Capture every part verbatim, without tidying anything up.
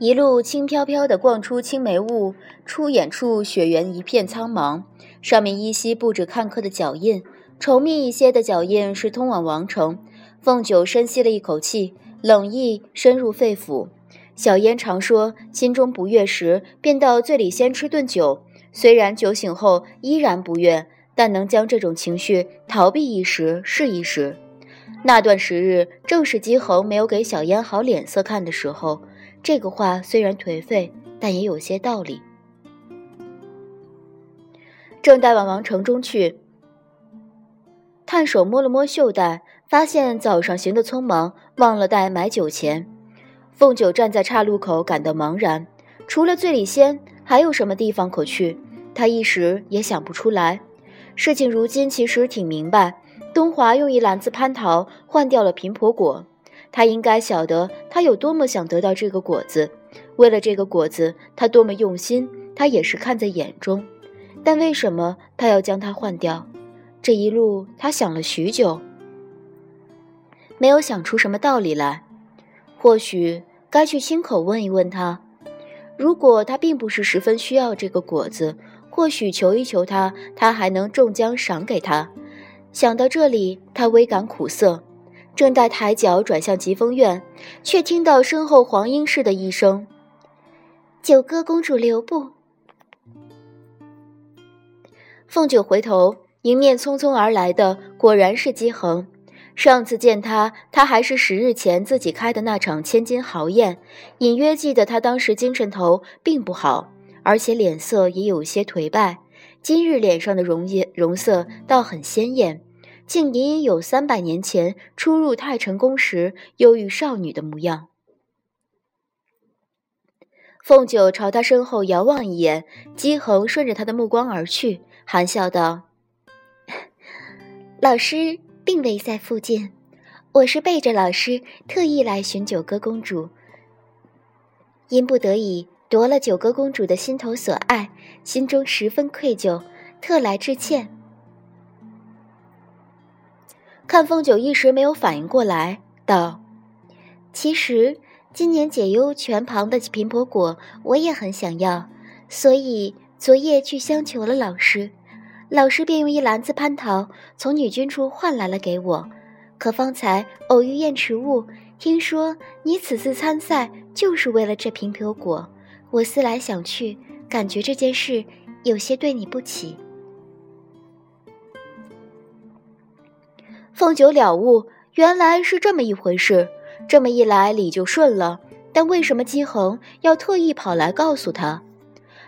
一路轻飘飘地逛出青梅坞，出远处雪原一片苍茫，上面依稀布置看客的脚印，稠密一些的脚印是通往王城。凤九深吸了一口气，冷意深入肺腑。小燕常说，心中不悦时，便到醉里先吃顿酒。虽然酒醒后依然不悦，但能将这种情绪逃避一时是一时。那段时日，正是姬侯没有给小燕好脸色看的时候。这个话虽然颓废，但也有些道理。正待往王城中去，探手摸了摸袖带，发现早上行得匆忙，忘了带买酒钱。凤九站在岔路口感到茫然，除了醉里仙，还有什么地方可去？他一时也想不出来。事情如今其实挺明白，东华用一篮子蟠桃换掉了苹婆果。他应该晓得他有多么想得到这个果子，为了这个果子他多么用心，他也是看在眼中。但为什么他要将它换掉？这一路他想了许久，没有想出什么道理来。或许该去亲口问一问他，如果他并不是十分需要这个果子，或许求一求他，他还能中将赏给他。想到这里，他微感苦涩，正待抬脚转向疾风院，却听到身后黄莺似的一声：“九哥公主留步。”凤九回头，迎面匆匆而来的果然是姬恒。上次见他，他还是十日前自己开的那场千金豪宴，隐约记得他当时精神头并不好，而且脸色也有些颓败。今日脸上的容颜容色倒很鲜艳，竟隐隐有三百年前初入太晨宫时忧郁少女的模样。凤九朝他身后遥望一眼，姬恒顺着他的目光而去，含笑道：“老师并未在附近，我是背着老师特意来寻九歌公主，因不得已夺了九歌公主的心头所爱，心中十分愧疚，特来致歉。”看凤九一时没有反应过来，道：“其实今年解忧泉旁的苹婆果我也很想要，所以昨夜去相求了老师，老师便用一篮子蟠桃从女君处换来了给我。可方才偶遇燕池雾，听说你此次参赛就是为了这苹婆果，我思来想去，感觉这件事有些对你不起。”凤九了悟，原来是这么一回事，这么一来理就顺了。但为什么姬恒要特意跑来告诉他？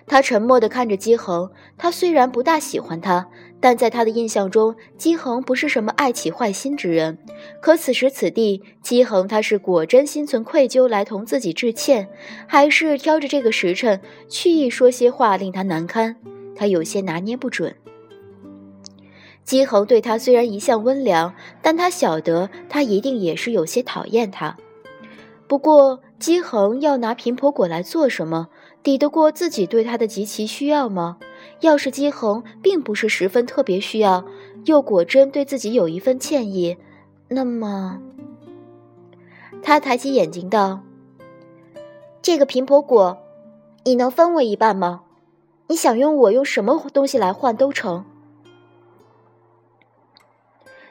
他沉默地看着姬恒，他虽然不大喜欢他，但在他的印象中，姬恒不是什么爱起坏心之人。可此时此地，姬恒他是果真心存愧疚来同自己致歉，还是挑着这个时辰去意说些话令他难堪？他有些拿捏不准。姬恒对他虽然一向温良，但他晓得他一定也是有些讨厌他。不过姬恒要拿苹婆果来做什么？抵得过自己对他的极其需要吗？要是姬恒并不是十分特别需要，又果真对自己有一份歉意，那么……他抬起眼睛道：“这个苹婆果，你能分我一半吗？你想用我用什么东西来换都成。”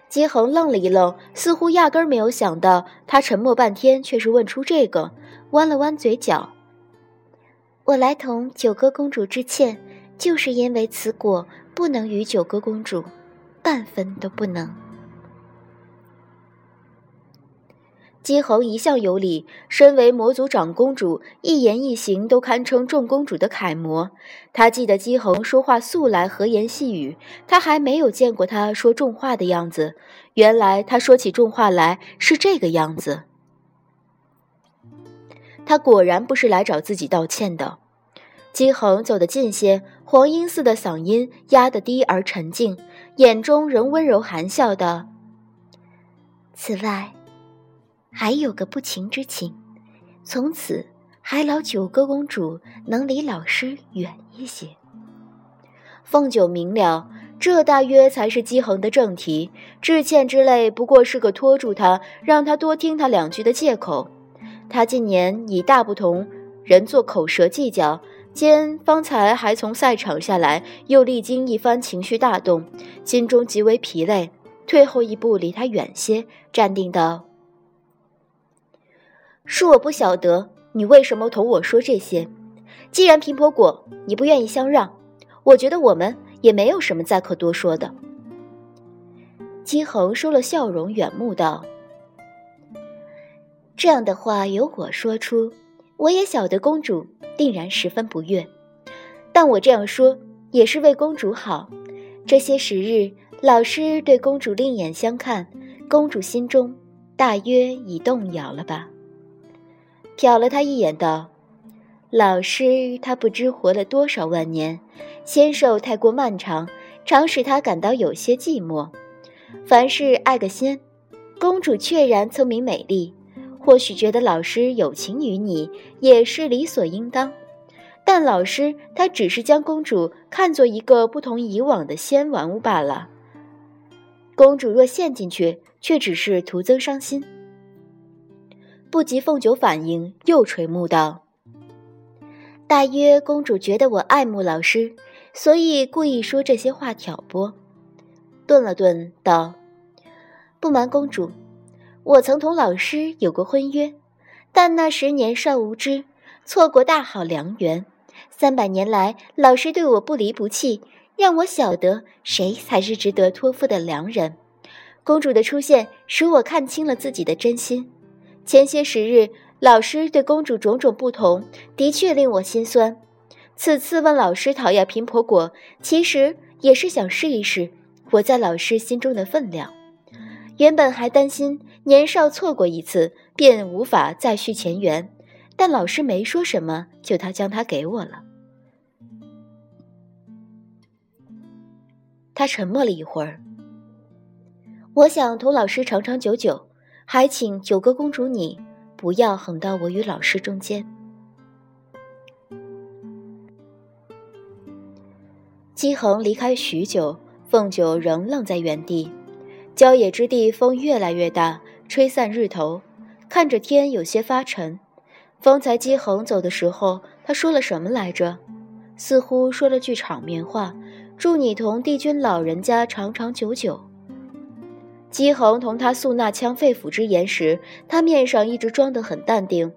姬恒愣了一愣，似乎压根儿没有想到他沉默半天却是问出这个，弯了弯嘴角：“我来同九歌公主致歉，就是因为此果不能与九歌公主半分都不能。”姬恒一向有理，身为魔族长公主，一言一行都堪称众公主的楷模。她记得姬恒说话素来和言细语，她还没有见过他说重话的样子。原来他说起重话来是这个样子。他果然不是来找自己道歉的。姬恒走得近些，黄莺似的嗓音压得低而沉静，眼中仍温柔含笑道：“此外还有个不情之请，从此还劳九歌公主能离老师远一些。”凤九明了，这大约才是姬恒的正题，致歉之类不过是个拖住他，让他多听他两句的借口。他近年已大不同人做口舌计较，兼方才还从赛场下来，又历经一番情绪大动，心中极为疲累，退后一步，离他远些，站定道：“恕我不晓得你为什么同我说这些。既然平婆果你不愿意相让，我觉得我们也没有什么再可多说的。”姬恒收了笑容，远目道：“这样的话由我说出，我也晓得公主定然十分不悦，但我这样说也是为公主好。这些时日，老师对公主另眼相看，公主心中大约已动摇了吧？”瞟了他一眼道：“老师他不知活了多少万年，纤寿太过漫长，常使他感到有些寂寞。凡事爱个先，公主确然聪明美丽，或许觉得老师有情于你也是理所应当，但老师他只是将公主看作一个不同以往的仙玩物罢了。公主若陷进去，却只是徒增伤心。”不及凤九反应，又垂目道：“大约公主觉得我爱慕老师，所以故意说这些话挑拨。”顿了顿道：“不瞒公主，我曾同老师有过婚约，但那时年少无知，错过大好良缘。三百年来，老师对我不离不弃，让我晓得谁才是值得托付的良人。公主的出现使我看清了自己的真心。前些时日，老师对公主种种不同，的确令我心酸。此次问老师讨要平婆果，其实也是想试一试我在老师心中的分量。原本还担心年少错过一次便无法再续前缘，但老师没说什么，就他将它给我了。”他沉默了一会儿：“我想同老师长长久久，还请九哥公主你不要横到我与老师中间。”姬恒离开许久，凤九仍愣在原地。郊野之地风越来越大，吹散日头，看着天有些发沉。方才姬恒走的时候，他说了什么来着？似乎说了句场面话：“祝你同帝君老人家长长久久。”姬恒同他诉那腔肺腑之言时，他面上一直装得很淡定，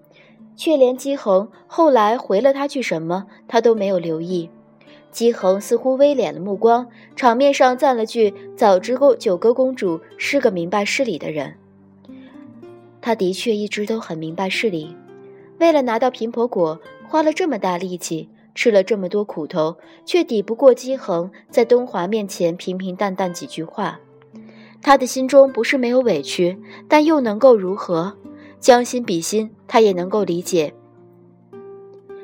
却连姬恒后来回了他句什么，他都没有留意。姬恒似乎微敛了目光，场面上赞了句：“早知九歌公主是个明白事理的人。”他的确一直都很明白事理，为了拿到平婆果，花了这么大力气，吃了这么多苦头，却抵不过姬恒在东华面前平平淡淡几句话。他的心中不是没有委屈，但又能够如何？将心比心，他也能够理解。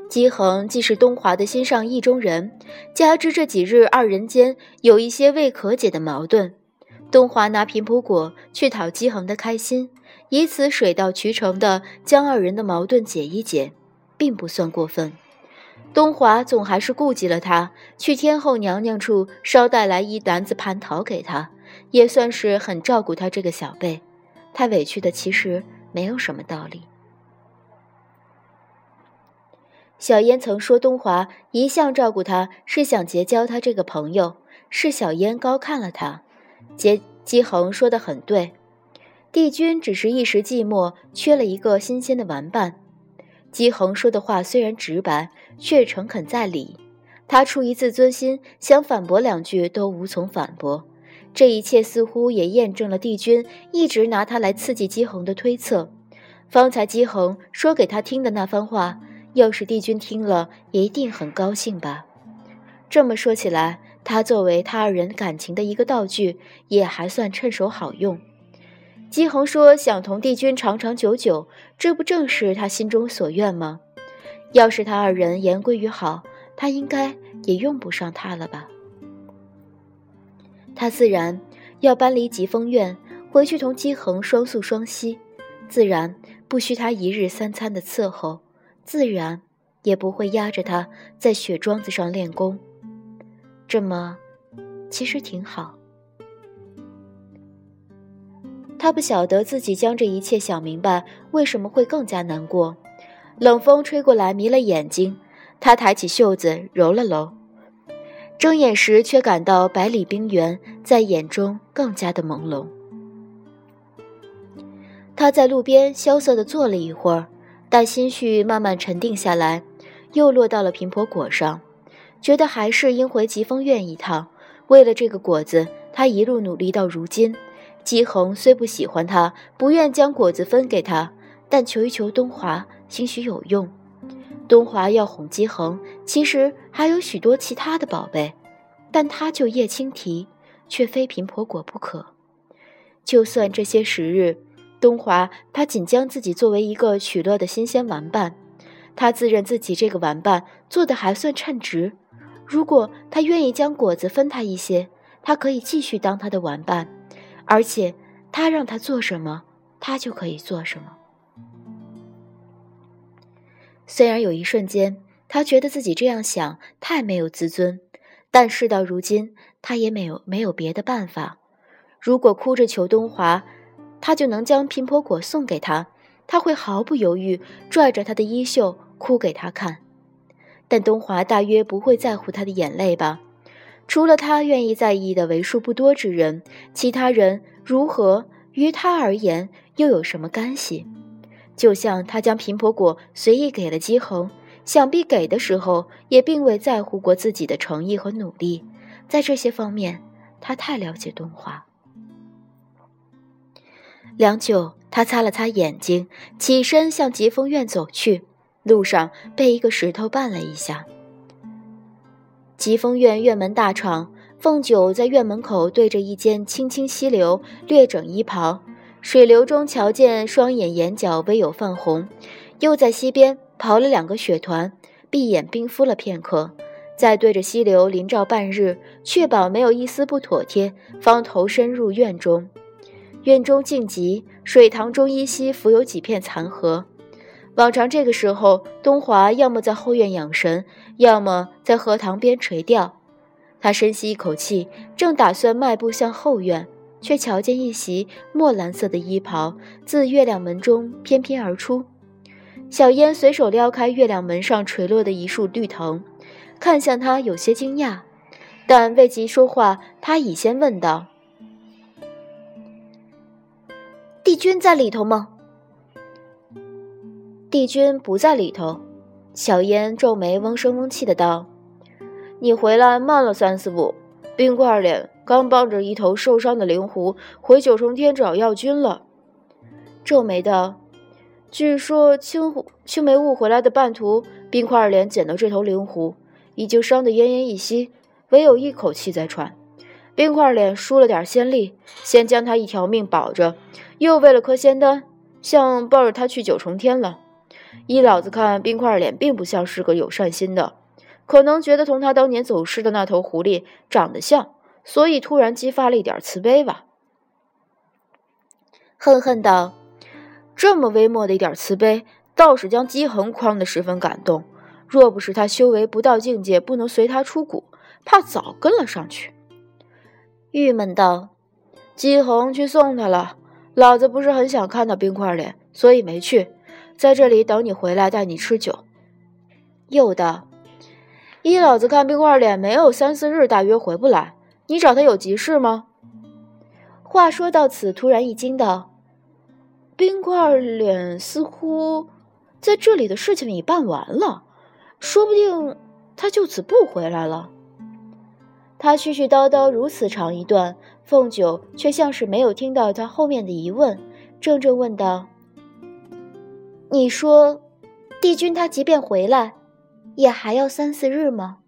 姬恒既是东华的心上意中人，加之这几日二人间有一些未可解的矛盾，东华拿平婆果去讨姬恒的开心，以此水到渠成的将二人的矛盾解一解，并不算过分。东华总还是顾及了他，去天后娘娘处捎带来一篮子蟠桃给他，也算是很照顾他这个小辈。他委屈的其实没有什么道理。小燕曾说东华一向照顾他，是想结交他这个朋友，是小燕高看了他。姬恒说得很对，帝君只是一时寂寞，缺了一个新鲜的玩伴。姬恒说的话虽然直白，却诚恳在理。他出于自尊心，想反驳两句都无从反驳。这一切似乎也验证了帝君一直拿他来刺激姬恒的推测。方才姬恒说给他听的那番话，要是帝君听了也一定很高兴吧。这么说起来，他作为他二人感情的一个道具，也还算趁手好用。姬恒说想同帝君长长久久，这不正是他心中所愿吗？要是他二人言归于好，他应该也用不上他了吧。他自然要搬离疾风院，回去同姬恒双宿双栖，自然不需他一日三餐的伺候，自然也不会压着他在雪桩子上练功。这么其实挺好。他不晓得自己将这一切想明白，为什么会更加难过。冷风吹过来迷了眼睛，他抬起袖子揉了揉，睁眼时却感到百里冰原在眼中更加的朦胧。他在路边萧瑟地坐了一会儿，待心绪慢慢沉定下来，又落到了平婆果上，觉得还是应回疾风院一趟。为了这个果子，他一路努力到如今。姬恒虽不喜欢他，不愿将果子分给他，但求一求东华，兴许有用。东华要哄姬恒，其实还有许多其他的宝贝，但他就叶青提，却非平婆果不可。就算这些时日，东华他仅将自己作为一个取乐的新鲜玩伴，他自认自己这个玩伴做得还算称职。如果他愿意将果子分他一些，他可以继续当他的玩伴，而且他让他做什么，他就可以做什么。虽然有一瞬间，他觉得自己这样想太没有自尊，但事到如今，他也没有没有别的办法。如果哭着求东华，他就能将平婆果送给他，他会毫不犹豫拽着他的衣袖哭给他看。但东华大约不会在乎他的眼泪吧？除了他愿意在意的为数不多之人，其他人如何，于他而言又有什么干系？就像他将平婆果随意给了姬恒，想必给的时候也并未在乎过自己的诚意和努力。在这些方面，他太了解东华。良久，他擦了擦眼睛，起身向疾风院走去。路上被一个石头绊了一下。疾风院院门大敞，凤九在院门口对着一间清清溪流略整衣袍，水流中瞧见双眼眼角微有泛红，又在溪边刨了两个雪团，闭眼冰敷了片刻，再对着溪流临照半日，确保没有一丝不妥帖，方投身入院中。院中静极，水塘中依稀浮有几片残荷。往常这个时候，东华要么在后院养神，要么在荷塘边垂钓。他深吸一口气，正打算迈步向后院，却瞧见一袭墨蓝色的衣袍自月亮门中翩翩而出。小燕随手撩开月亮门上垂落的一束绿藤，看向他有些惊讶，但未及说话，他已先问道：“帝君在里头吗？”“帝君不在里头。”小燕皱眉嗡声嗡气的道：“你回来慢了三四步，冰块脸刚帮着一头受伤的灵狐回九重天找药君了。”皱眉道：“据说青青梅雾回来的半途，冰块脸捡到这头灵狐，已经伤得奄奄一息，唯有一口气在喘。冰块脸输了点先例，先将他一条命保着，又为了颗仙丹，像抱着他去九重天了。依老子看，冰块脸并不像是个有善心的，可能觉得同他当年走失的那头狐狸长得像，所以突然激发了一点慈悲吧。”恨恨道：“这么微末的一点慈悲，倒是将姬恒诓得十分感动。若不是他修为不到境界，不能随他出谷，怕早跟了上去。”郁闷道：“姬恒去送他了，老子不是很想看到冰块脸，所以没去。在这里等你回来，带你吃酒。”又道：“依老子看，冰块脸没有三四日，大约回不来。你找他有急事吗？”话说到此，突然一惊道：“冰块脸似乎在这里的事情已办完了，说不定他就此不回来了。”他絮絮叨叨如此长一段，凤九却像是没有听到他后面的疑问，怔怔问道：“你说，帝君他即便回来，也还要三四日吗？”